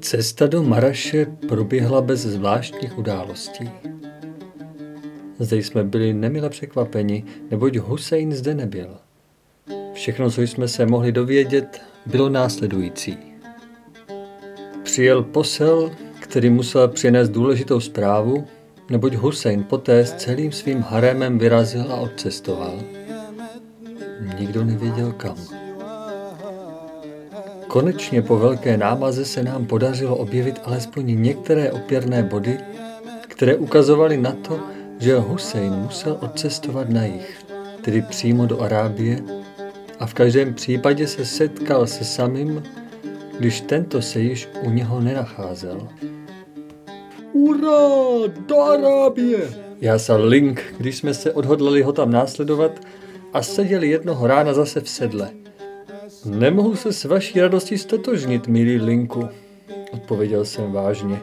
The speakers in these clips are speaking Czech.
Cesta do Maraše proběhla bez zvláštních událostí. Zde jsme byli nemile překvapeni, neboť Hussein zde nebyl. Všechno, co jsme se mohli dovědět, bylo následující. Přijel posel, který musel přinést důležitou zprávu, neboť Hussein poté s celým svým harémem vyrazil a odcestoval. Nikdo nevěděl kam. Konečně po velké námaze se nám podařilo objevit alespoň některé opěrné body, které ukazovaly na to, že Hussein musel odcestovat na jih, tedy přímo do Arábie, a v každém případě se setkal se samým, když tento se již u něho nenacházel. Ura! Do Arábie! Jásal Link, když jsme se odhodlali ho tam následovat a seděli jednoho rána zase v sedle. Nemohu se s vaší radostí stotožnit, milý Linku, odpověděl jsem vážně.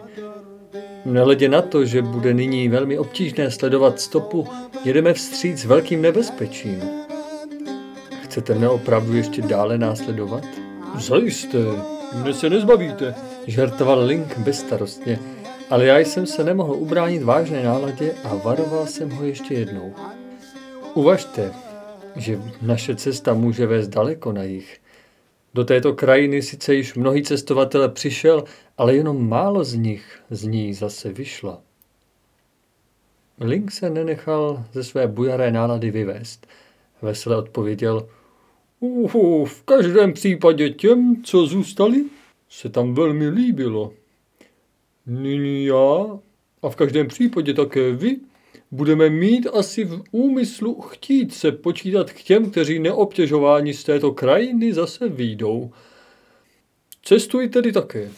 Nehledě na to, že bude nyní velmi obtížné sledovat stopu, jedeme vstříc velkým nebezpečím. Chcete mě opravdu ještě dále následovat? Zajisté, mne se nezbavíte, žertoval Link bezstarostně, ale já jsem se nemohl ubránit vážné náladě a varoval jsem ho ještě jednou. Uvažte, že naše cesta může vést daleko na jih. Do této krajiny sice již mnohý cestovatele přišel, ale jenom málo z nich z ní zase vyšlo. Link se nenechal ze své bujaré nálady vyvést. Vesele odpověděl, v každém případě těm, co zůstali, se tam velmi líbilo. Nyní já a v každém případě také vy budeme mít asi v úmyslu chtít se počítat k těm, kteří neobtěžováni z této krajiny zase vyjdou. Cestuj tedy také.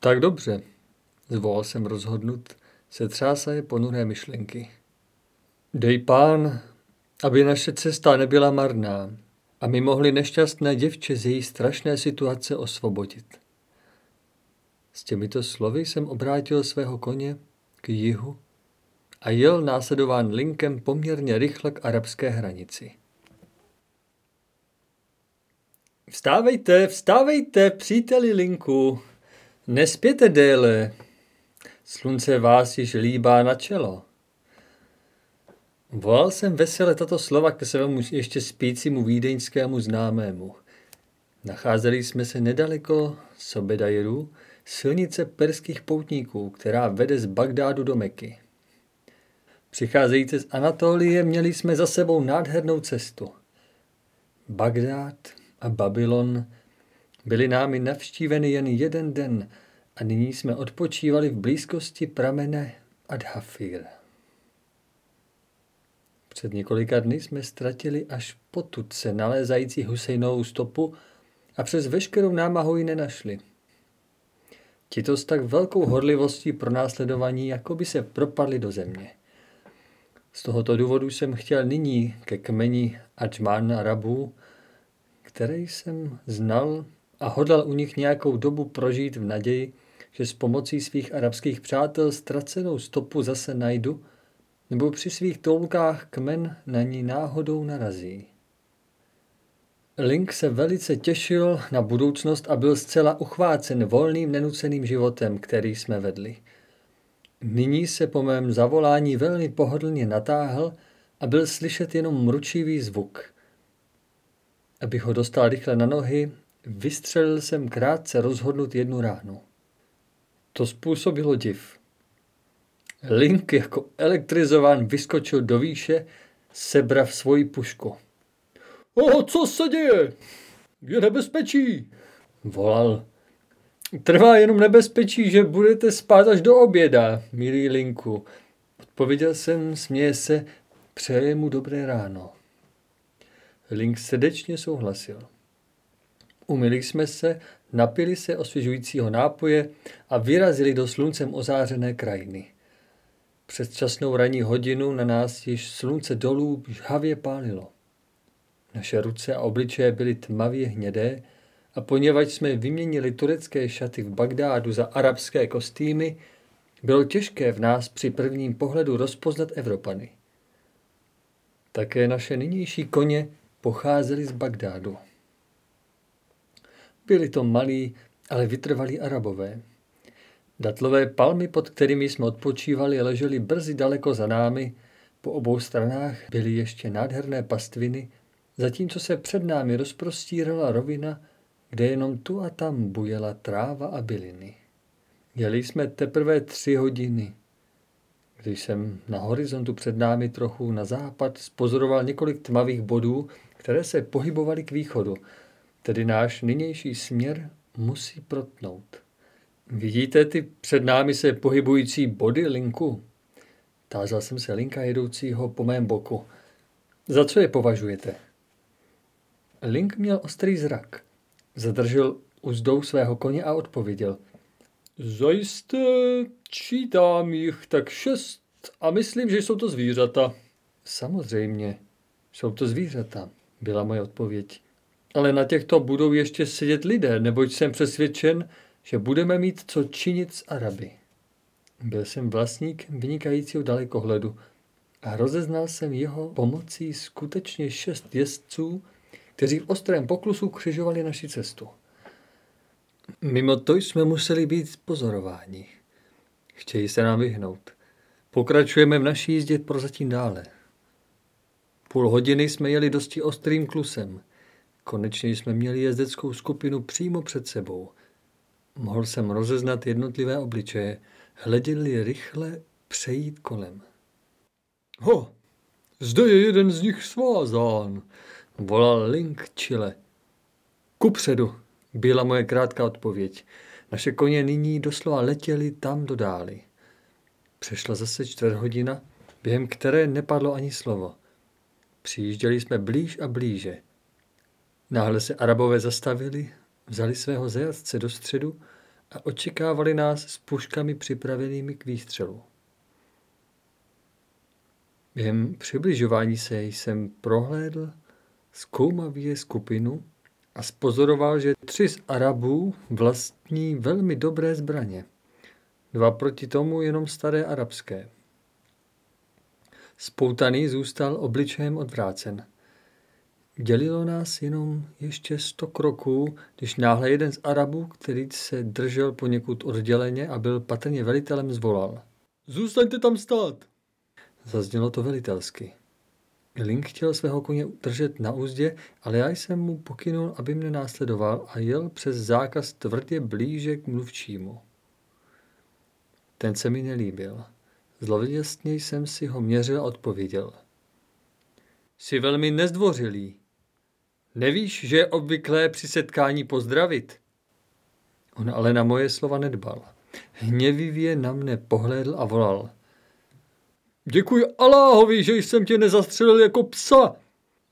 Tak dobře, zvolal jsem rozhodnut, se třásaje ponuré myšlenky. Dej pán, aby naše cesta nebyla marná a my mohli nešťastné děvče z její strašné situace osvobodit. S těmito slovy jsem obrátil svého koně k jihu a jel následován Linkem poměrně rychle k arabské hranici. Vstávejte, vstávejte, příteli Linku, nespěte déle, slunce vás již líbá na čelo. Volal jsem vesele tato slova ke svému ještě spícímu vídeňskému známému. Nacházeli jsme se nedaleko Sobedajeru, silnice perských poutníků, která vede z Bagdádu do Meky. Přicházející z Anatolie měli jsme za sebou nádhernou cestu. Bagdád a Babylon byly námi navštíveny jen jeden den a nyní jsme odpočívali v blízkosti pramene Adhafir. Před několika dny jsme ztratili až potud se nalézající Husejnovou stopu a přes veškerou námahu ji nenašli. Tito s tak velkou horlivostí pronásledovaní, jako by se propadli do země. Z tohoto důvodu jsem chtěl nyní ke kmeni Adjman Arabů, který jsem znal a hodlal u nich nějakou dobu prožít v naději, že s pomocí svých arabských přátel ztracenou stopu zase najdu nebo při svých toulkách kmen na ní náhodou narazí. Link se velice těšil na budoucnost a byl zcela uchvácen volným nenuceným životem, který jsme vedli. Nyní se po mém zavolání velmi pohodlně natáhl a byl slyšet jenom mručivý zvuk. Abych ho dostal rychle na nohy, vystřelil jsem krátce rozhodnut jednu ránu. To způsobilo div. Link jako elektrizován vyskočil do výše, sebrav svoji pušku. Co se děje? Je nebezpečí, volal. Trvá jenom nebezpečí, že budete spát až do oběda, milý Linku. Odpověděl jsem, směje se, přeje mu dobré ráno. Link srdečně souhlasil. Umyli jsme se, napili se osvěžujícího nápoje a vyrazili do sluncem ozářené krajiny. Přes časnou ranní hodinu na nás již slunce dolů žhavě pálilo. Naše ruce a obličeje byly tmavě hnědé, a poněvadž jsme vyměnili turecké šaty v Bagdádu za arabské kostýmy, Bylo těžké v nás při prvním pohledu rozpoznat Evropany. Také naše nynější koně pocházeli z Bagdádu. Byli to malí, ale vytrvalí Arabové. Datlové palmy, pod kterými jsme odpočívali, ležely brzy daleko za námi. Po obou stranách byly ještě nádherné pastviny, zatímco se před námi rozprostírala rovina, kde jenom tu a tam bujela tráva a byliny. Jeli jsme teprve 3 hodiny. Když jsem na horizontu před námi trochu na západ spozoroval několik tmavých bodů, které se pohybovaly k východu, tedy náš nynější směr musí protnout. Vidíte ty před námi se pohybující body, Linku? Tázal jsem se Linka jedoucího po mém boku. Za co je považujete? Link měl ostrý zrak. Zadržel uzdou svého koně a odpověděl. Zajisté, čítám jich tak 6 a myslím, že jsou to zvířata. Samozřejmě, jsou to zvířata, byla moje odpověď. Ale na těchto budou ještě sedět lidé, neboť jsem přesvědčen, že budeme mít co činit s Araby. Byl jsem vlastník vynikajícího dalekohledu a rozeznal jsem jeho pomocí skutečně 6 jezdců, kteří v ostrém poklusu křižovali naši cestu. Mimo to jsme museli být pozorováni. Chtějí se nám vyhnout. Pokračujeme v naší jízdě prozatím dále. 0,5 hodiny jsme jeli dosti ostrým klusem. Konečně jsme měli jezdeckou skupinu přímo před sebou. Mohl jsem rozeznat jednotlivé obličeje. Hleděli rychle přejít kolem. Ho, zde je jeden z nich svázán, volal Link čile. Kupředu, byla moje krátká odpověď. Naše koně nyní doslova letěli tam do dály. Přešla zase 4 hodina, během které nepadlo ani slovo. Přijížděli jsme blíž a blíže. Náhle se Arabové zastavili, vzali svého zajatce do středu a očekávali nás s puškami připravenými k výstřelu. Během přibližování se jsem prohlédl zkoumavě skupinu a spozoroval, že 3 z Arabů vlastní velmi dobré zbraně. 2 proti tomu jenom staré arabské. Spoutaný zůstal obličejem odvrácen. Dělilo nás jenom ještě 100 kroků, když náhle jeden z Arabů, který se držel poněkud odděleně a byl patrně velitelem, zvolal. Zůstaňte tam stát! Zaznělo to velitelsky. Link chtěl svého koně držet na úzdě, ale já jsem mu pokynul, aby mě následoval a jel přes zákaz tvrdě blíže k mluvčímu. Ten se mi nelíbil. Zlověděsně jsem si ho měřil a odpověděl. Jsi velmi nezdvořilý. Nevíš, že je obvyklé při setkání pozdravit? On ale na moje slova nedbal. Hněvivě na mne pohlédl a volal. Děkuji Aláhovi, že jsem tě nezastřelil jako psa,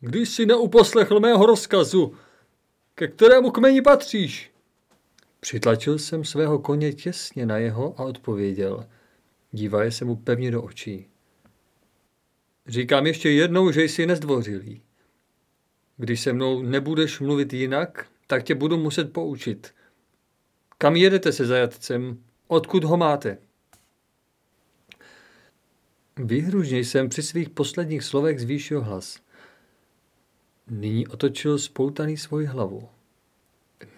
když jsi neuposlechl mého rozkazu, ke kterému kmeni patříš. Přitlačil jsem svého koně těsně na jeho a odpověděl. Dívaje se mu pevně do očí. Říkám ještě jednou, že jsi nezdvořilý. Když se mnou nebudeš mluvit jinak, tak tě budu muset poučit. Kam jedete se zajatcem? Odkud ho máte? Výhružně jsem při svých posledních slovech zvýšil hlas. Nyní otočil spoutaný svoji hlavu.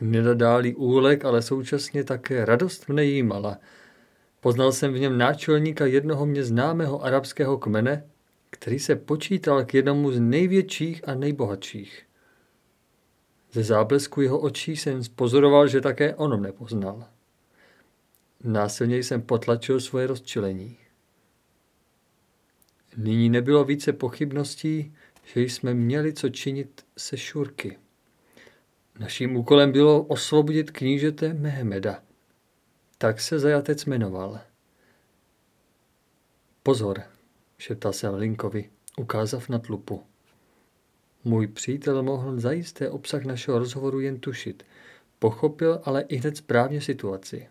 Nedadálý úlek, ale současně také radost mne jímala. Poznal jsem v něm náčelníka jednoho mě známého arabského kmene, který se počítal k jednomu z největších a nejbohatších. Ze záblesku jeho očí jsem pozoroval, že také on mne poznal. Násilněji jsem potlačil svoje rozčilení. Nyní nebylo více pochybností, že jsme měli co činit se šurky. Naším úkolem bylo osvobodit knížete Mehemeda. Tak se zajatec jmenoval. Pozor, šeptal jsem Linkovi, ukázav na tlupu. Můj přítel mohl zajisté obsah našeho rozhovoru jen tušit. Pochopil ale i hned správně situaci.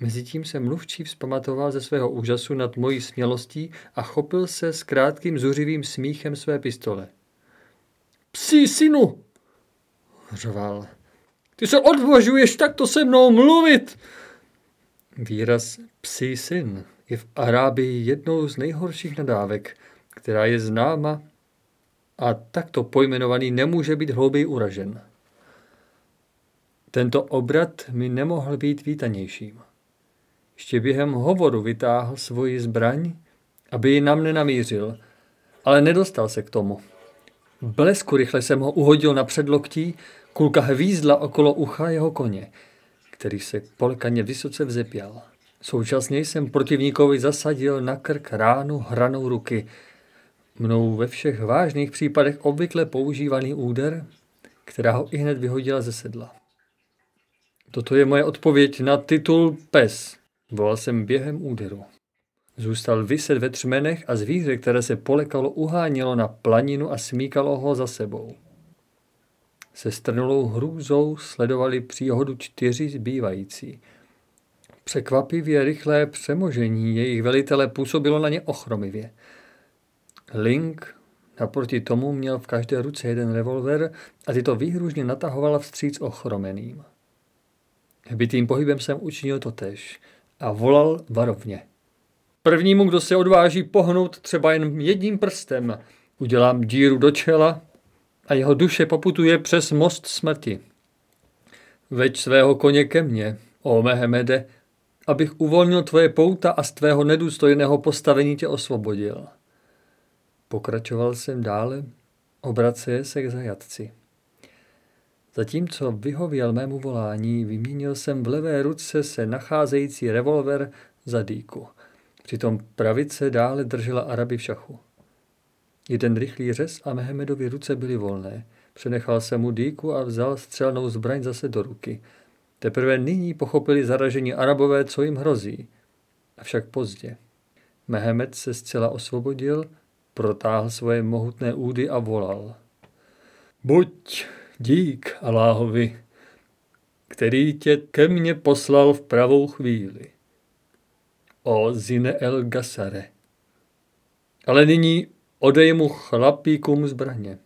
Mezitím se mluvčí vzpamatoval ze svého úžasu nad mojí smělostí a chopil se s krátkým zuřivým smíchem své pistole. Psí synu! Řval. Ty se odvažuješ takto se mnou mluvit! Výraz psí syn je v Arábii jednou z nejhorších nadávek, která je známa a takto pojmenovaný nemůže být hlouběji uražen. Tento obrat mi nemohl být vítanějším. Ještě během hovoru vytáhl svoji zbraň, aby ji na mne namířil, ale nedostal se k tomu. Blesku rychle jsem ho uhodil na předloktí, kulka hvízdla okolo ucha jeho koně, který se polkaně vysoce vzepěl. Současně jsem protivníkovi zasadil na krk ránu hranou ruky, mnou ve všech vážných případech obvykle používaný úder, která ho ihned vyhodila ze sedla. Toto je moje odpověď na titul pes, volal jsem během úderu. Zůstal viset ve třmenech a zvíře, které se polekalo, uhánělo na planinu a smíkalo ho za sebou. Se strnulou hrůzou sledovali příhodu 4 zbývající. Překvapivě rychlé přemožení jejich velitele působilo na ně ochromivě. Link naproti tomu měl v každé ruce jeden revolver a tyto výhružně natahovala vstříc ochromeným. Bytým pohybem jsem učinil totéž a volal varovně. Prvnímu, kdo se odváží pohnout třeba jen jedním prstem, udělám díru do čela a jeho duše poputuje přes most smrti. Veď svého koně ke mně, ó Mehemede, abych uvolnil tvoje pouta a z tvého nedůstojného postavení tě osvobodil. Pokračoval jsem dále, obraceje se k zajatci. Zatímco vyhověl mému volání, vyměnil jsem v levé ruce se nacházející revolver za dýku. Přitom pravice dále držela Araby v šachu. Jeden rychlý řez a Mehemedovi ruce byly volné. Přenechal se mu dýku a vzal střelnou zbraň zase do ruky. Teprve nyní pochopili zaražení Arabové, co jim hrozí. Avšak pozdě. Mehemed se zcela osvobodil, protáhl svoje mohutné údy a volal. Buď dík Alláhovi, který tě ke mně poslal v pravou chvíli. O Zine el-Gasare. Ale nyní odej mu chlapíkům zbraně.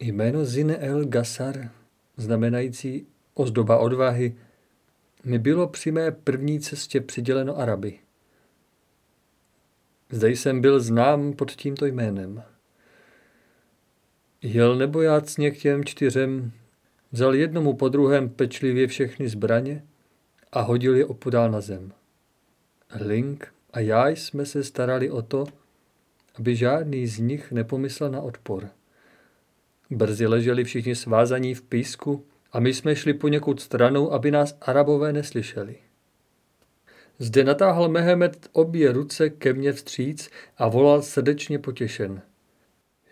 Jméno Zine el-Gasar, znamenající ozdoba odvahy, mi bylo při mé první cestě přiděleno Araby. Zde jsem byl znám pod tímto jménem. Jel nebojácně k těm 4, vzal jednomu po druhém pečlivě všechny zbraně a hodil je opodál na zem. Link a já jsme se starali o to, aby žádný z nich nepomyslel na odpor. Brzy leželi všichni svázaní v písku a my jsme šli poněkud stranou, aby nás Arabové neslyšeli. Zde natáhl Mehemed obě ruce ke mně vstříc a volal srdečně potěšen.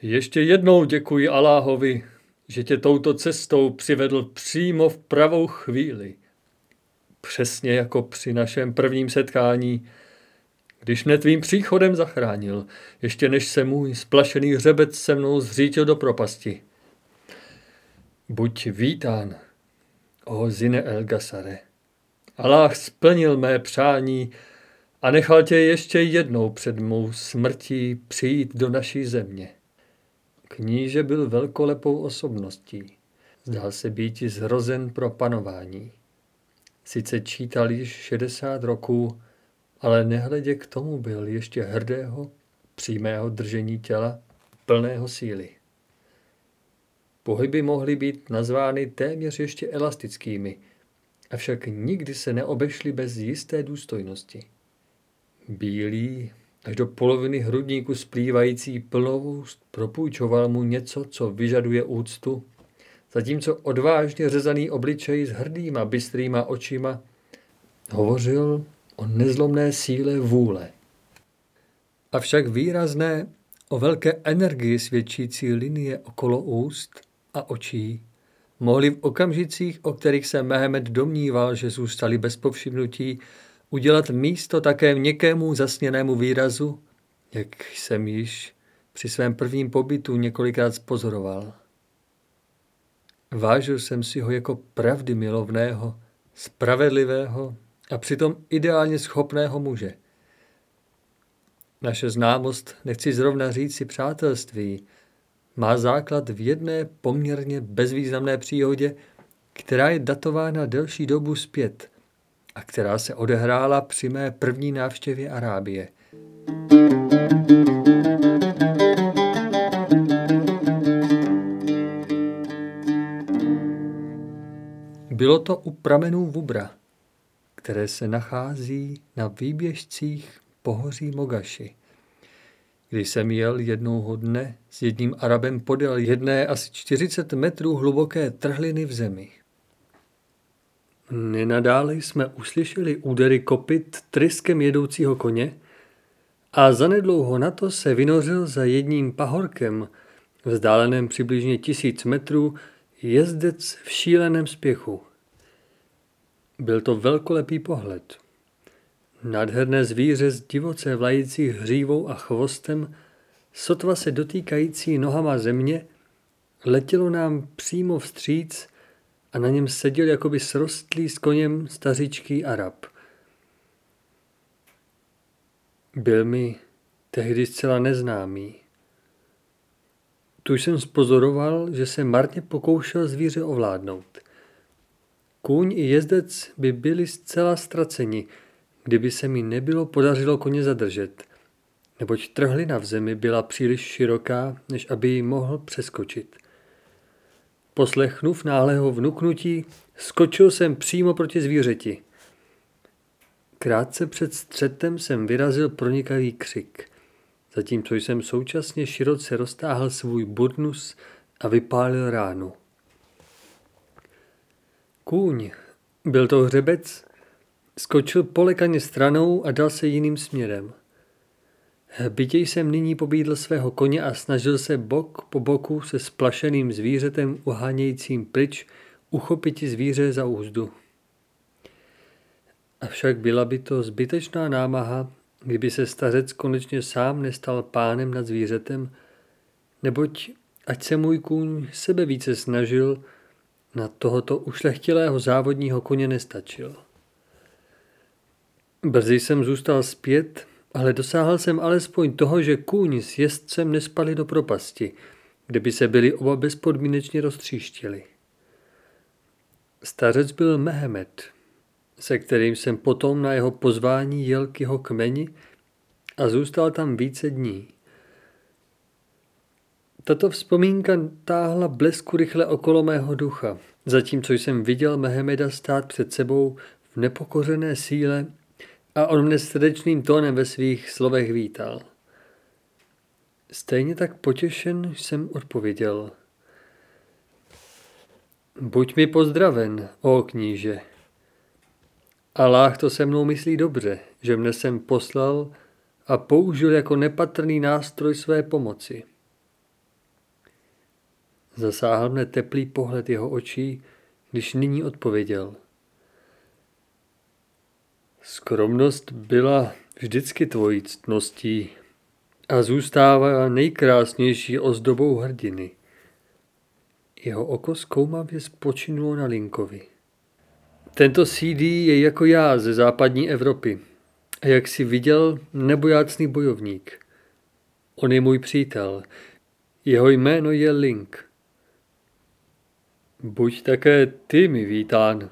Ještě jednou děkuji Alláhovi, že tě touto cestou přivedl přímo v pravou chvíli. Přesně jako při našem prvním setkání, když mne tvým příchodem zachránil, ještě než se můj splašený hřebec se mnou zřítil do propasti. Buď vítán, o Zine el-Gasare. Alláh splnil mé přání a nechal tě ještě jednou před mou smrtí přijít do naší země. Kníže byl velkolepou osobností. Zdál se být zrozen pro panování. Sice čítal již 60 roků, ale nehledě k tomu byl ještě hrdého, přímého držení těla, plného síly. Pohyby mohly být nazvány téměř ještě elastickými, avšak nikdy se neobešly bez jisté důstojnosti. Bílý, až do poloviny hrudníku splývající plnovoust propůjčoval mu něco, co vyžaduje úctu, zatímco odvážně řezaný obličej s hrdýma, bystrýma očima hovořil o nezlomné síle vůle. Avšak výrazné o velké energii svědčící linie okolo úst a očí mohly v okamžicích, o kterých se Mehemed domníval, že zůstali bez povšimnutí, udělat místo také měkkému zasněnému výrazu, jak jsem již při svém prvním pobytu několikrát pozoroval. Vážil jsem si ho jako pravdy milovného, spravedlivého a přitom ideálně schopného muže. Naše známost, nechci zrovna říci přátelství, má základ v jedné poměrně bezvýznamné příhodě, která je datována delší dobu zpět a která se odehrála při mé první návštěvě Arábie. Bylo to u pramenů Vubra, které se nachází na výběžcích pohoří Mogaši. Když jsem jel jednoho dne s jedním Arabem podél jedné asi 40 metrů hluboké trhliny v zemi. Nenadále jsme uslyšeli údery kopyt tryskem jedoucího koně a zanedlouho na to se vynořil za jedním pahorkem, vzdáleném přibližně 1000 metrů, jezdec v šíleném spěchu. Byl to velkolepý pohled. Nádherné zvíře s divoce vlající hřívou a chvostem, sotva se dotýkající nohama země, letělo nám přímo vstříc a na něm seděl jakoby srostlý s koněm stařičký Arab. Byl mi tehdy zcela neznámý. Tu jsem spozoroval, že se marně pokoušel zvíře ovládnout. Kůň i jezdec by byli zcela ztraceni, kdyby se mi nebylo podařilo koně zadržet, neboť trhlina v zemi byla příliš široká, než aby ji mohl přeskočit. Poslechnuv náhlého vnuknutí, skočil jsem přímo proti zvířeti. Krátce před střetem jsem vyrazil pronikavý křik, zatímco jsem současně široce roztáhl svůj burnus a vypálil ránu. Kůň, byl to hřebec, skočil polekaně stranou a dal se jiným směrem. Bytě jsem nyní pobídl svého koně a snažil se bok po boku se splašeným zvířetem uhánějícím pryč uchopit zvíře za úzdu. Avšak byla by to zbytečná námaha, kdyby se stařec konečně sám nestal pánem nad zvířetem, neboť ať se můj kůň sebe více snažil, na tohoto ušlechtilého závodního koně nestačil. Brzy jsem zůstal zpět, ale dosáhl jsem alespoň toho, že kůň s jezdcem nespali do propasti, kde by se byli oba bezpodmínečně roztříštili. Stařec byl Mehemed, se kterým jsem potom na jeho pozvání jel k jeho kmeni a zůstal tam více dní. Tato vzpomínka táhla blesku rychle okolo mého ducha, zatímco jsem viděl Mehemeda stát před sebou v nepokořené síle a on mne srdečným tónem ve svých slovech vítal. Stejně tak potěšen jsem odpověděl. Buď mi pozdraven, ó kníže. Aláh to se mnou myslí dobře, že mne jsem poslal a použil jako nepatrný nástroj své pomoci. Zasáhl mne teplý pohled jeho očí, když nyní odpověděl. Skromnost byla vždycky tvojí ctností a zůstává nejkrásnější ozdobou hrdiny. Jeho oko zkoumavě spočinulo na Linkovi. Tento CD je jako já ze západní Evropy a jak si viděl, nebojácný bojovník. On je můj přítel. Jeho jméno je Link. Buď také ty mi vítán,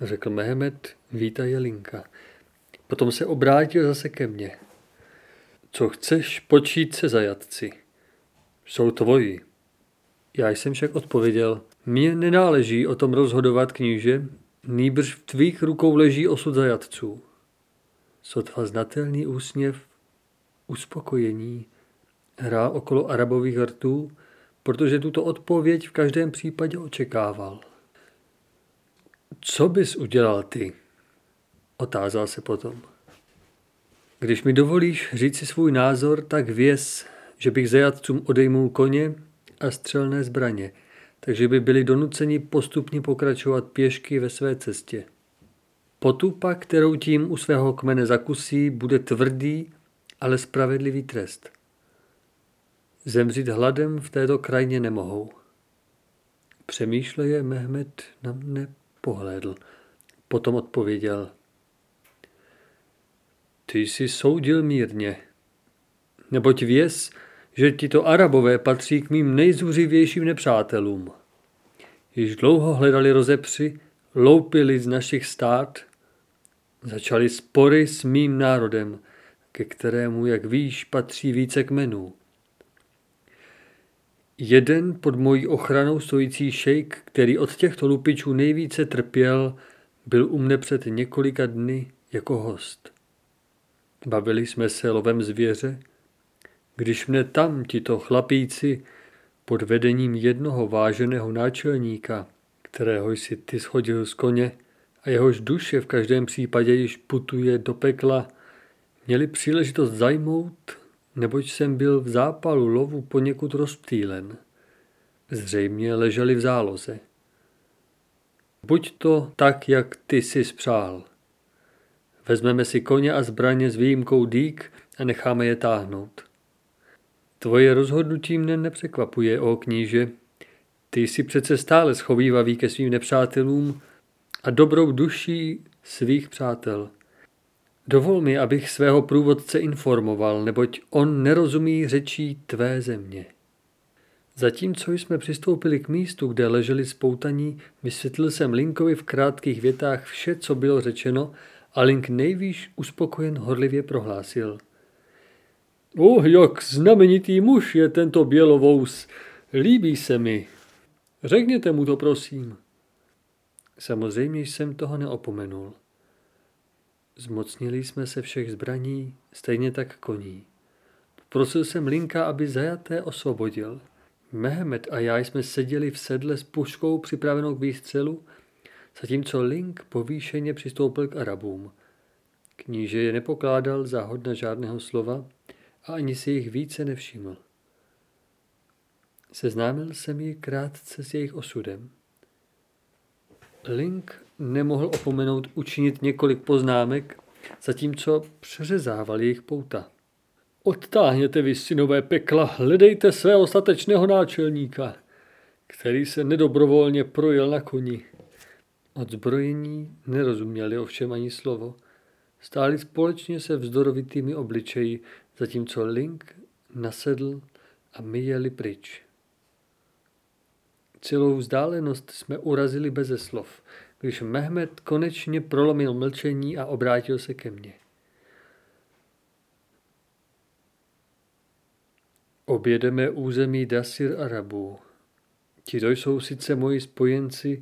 řekl Mehemed, vítaje Linka. Potom se obrátil zase ke mně. Co chceš počít se zajatci? Jsou tvoji. Já jsem však odpověděl, mně nenáleží o tom rozhodovat kníže, nýbrž v tvých rukou leží osud zajatců. Sotva znatelný úsměv, uspokojení, hrál okolo Arabových rtů, protože tuto odpověď v každém případě očekával. Co bys udělal ty? Otázal se potom. Když mi dovolíš říct si svůj názor, tak věz, že bych zajatcům odejmul koně a střelné zbraně, takže by byli donuceni postupně pokračovat pěšky ve své cestě. Potupa, kterou tím u svého kmene zakusí, bude tvrdý, ale spravedlivý trest. Zemřít hladem v této krajině nemohou. Přemýšleje Mehemed na mne pohlédl. Potom odpověděl. Ty jsi soudil mírně. Neboť věz, že tito Arabové patří k mým nejzuřivějším nepřátelům. Již dlouho hledali rozepři, loupili z našich stát Začaly spory s mým národem, ke kterému, jak víš, patří více kmenů. Jeden pod mojí ochranou stojící šejk, který od těchto lupičů nejvíce trpěl, byl u mne před několika dny jako host. Bavili jsme se lovem zvěře, když mne tam tito chlapíci pod vedením jednoho váženého náčelníka, kterého jsi ty shodil z koně a jehož duše v každém případě již putuje do pekla, měli příležitost zajmout, neboť jsem byl v zápalu lovu poněkud rozptýlen. Zřejmě leželi v záloze. Buď to tak, jak ty jsi spřál. Vezmeme si koně a zbraně s výjimkou dýk a necháme je táhnout. Tvoje rozhodnutí mne nepřekvapuje, ó kníže. Ty jsi přece stále schovívavý ke svým nepřátelům a dobrou duší svých přátel. Dovol mi, abych svého průvodce informoval, neboť on nerozumí řečí tvé země. Zatímco jsme přistoupili k místu, kde leželi spoutaní, vysvětlil jsem Linkovi v krátkých větách vše, co bylo řečeno, a Link nejvýš uspokojen horlivě prohlásil. Jak znamenitý muž je tento bělovous, líbí se mi. Řekněte mu to, prosím. Samozřejmě jsem toho neopomenul. Zmocnili jsme se všech zbraní, stejně tak koní. Poprosil jsem Linka, aby zajaté osvobodil. Mehemed a já jsme seděli v sedle s puškou připravenou k výstřelu, zatímco Link povýšeně přistoupil k Arabům. Kníže je nepokládal za hodna žádného slova a ani si jich více nevšiml. Seznámil jsem ji krátce s jejich osudem. Link nemohl opomenout učinit několik poznámek, zatímco přeřezával jejich pouta. Odtáhněte vy, synové pekla, hledejte svého statečného náčelníka, který se nedobrovolně projel na koni. Odzbrojení nerozuměli ovšem ani slovo. Stáli společně se vzdorovitými obličeji, zatímco Link nasedl a my jeli pryč. Celou vzdálenost jsme urazili beze slov, když Mehemed konečně prolomil mlčení a obrátil se ke mně. Objedeme území Dasir Arabů. Tito jsou sice moji spojenci,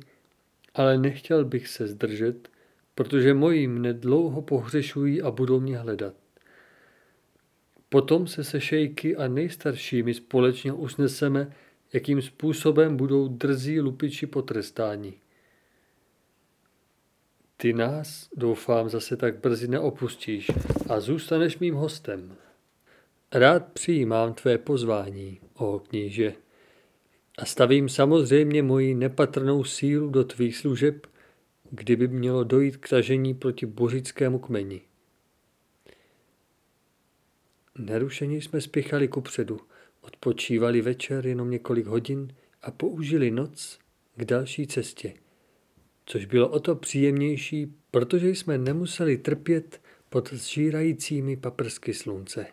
ale nechtěl bych se zdržet, protože moji mne dlouho pohřešují a budou mě hledat. Potom se šejky a nejstaršími společně usneseme, jakým způsobem budou drzí lupiči potrestáni. Ty nás, doufám, zase tak brzy neopustíš a zůstaneš mým hostem. Rád přijímám tvé pozvání, ó kníže, a stavím samozřejmě moji nepatrnou sílu do tvých služeb, kdyby mělo dojít k tažení proti bořickému kmeni. Nerušeně jsme spěchali kupředu, odpočívali večer jenom několik hodin a použili noc k další cestě, což bylo o to příjemnější, protože jsme nemuseli trpět pod zžírajícími paprsky slunce.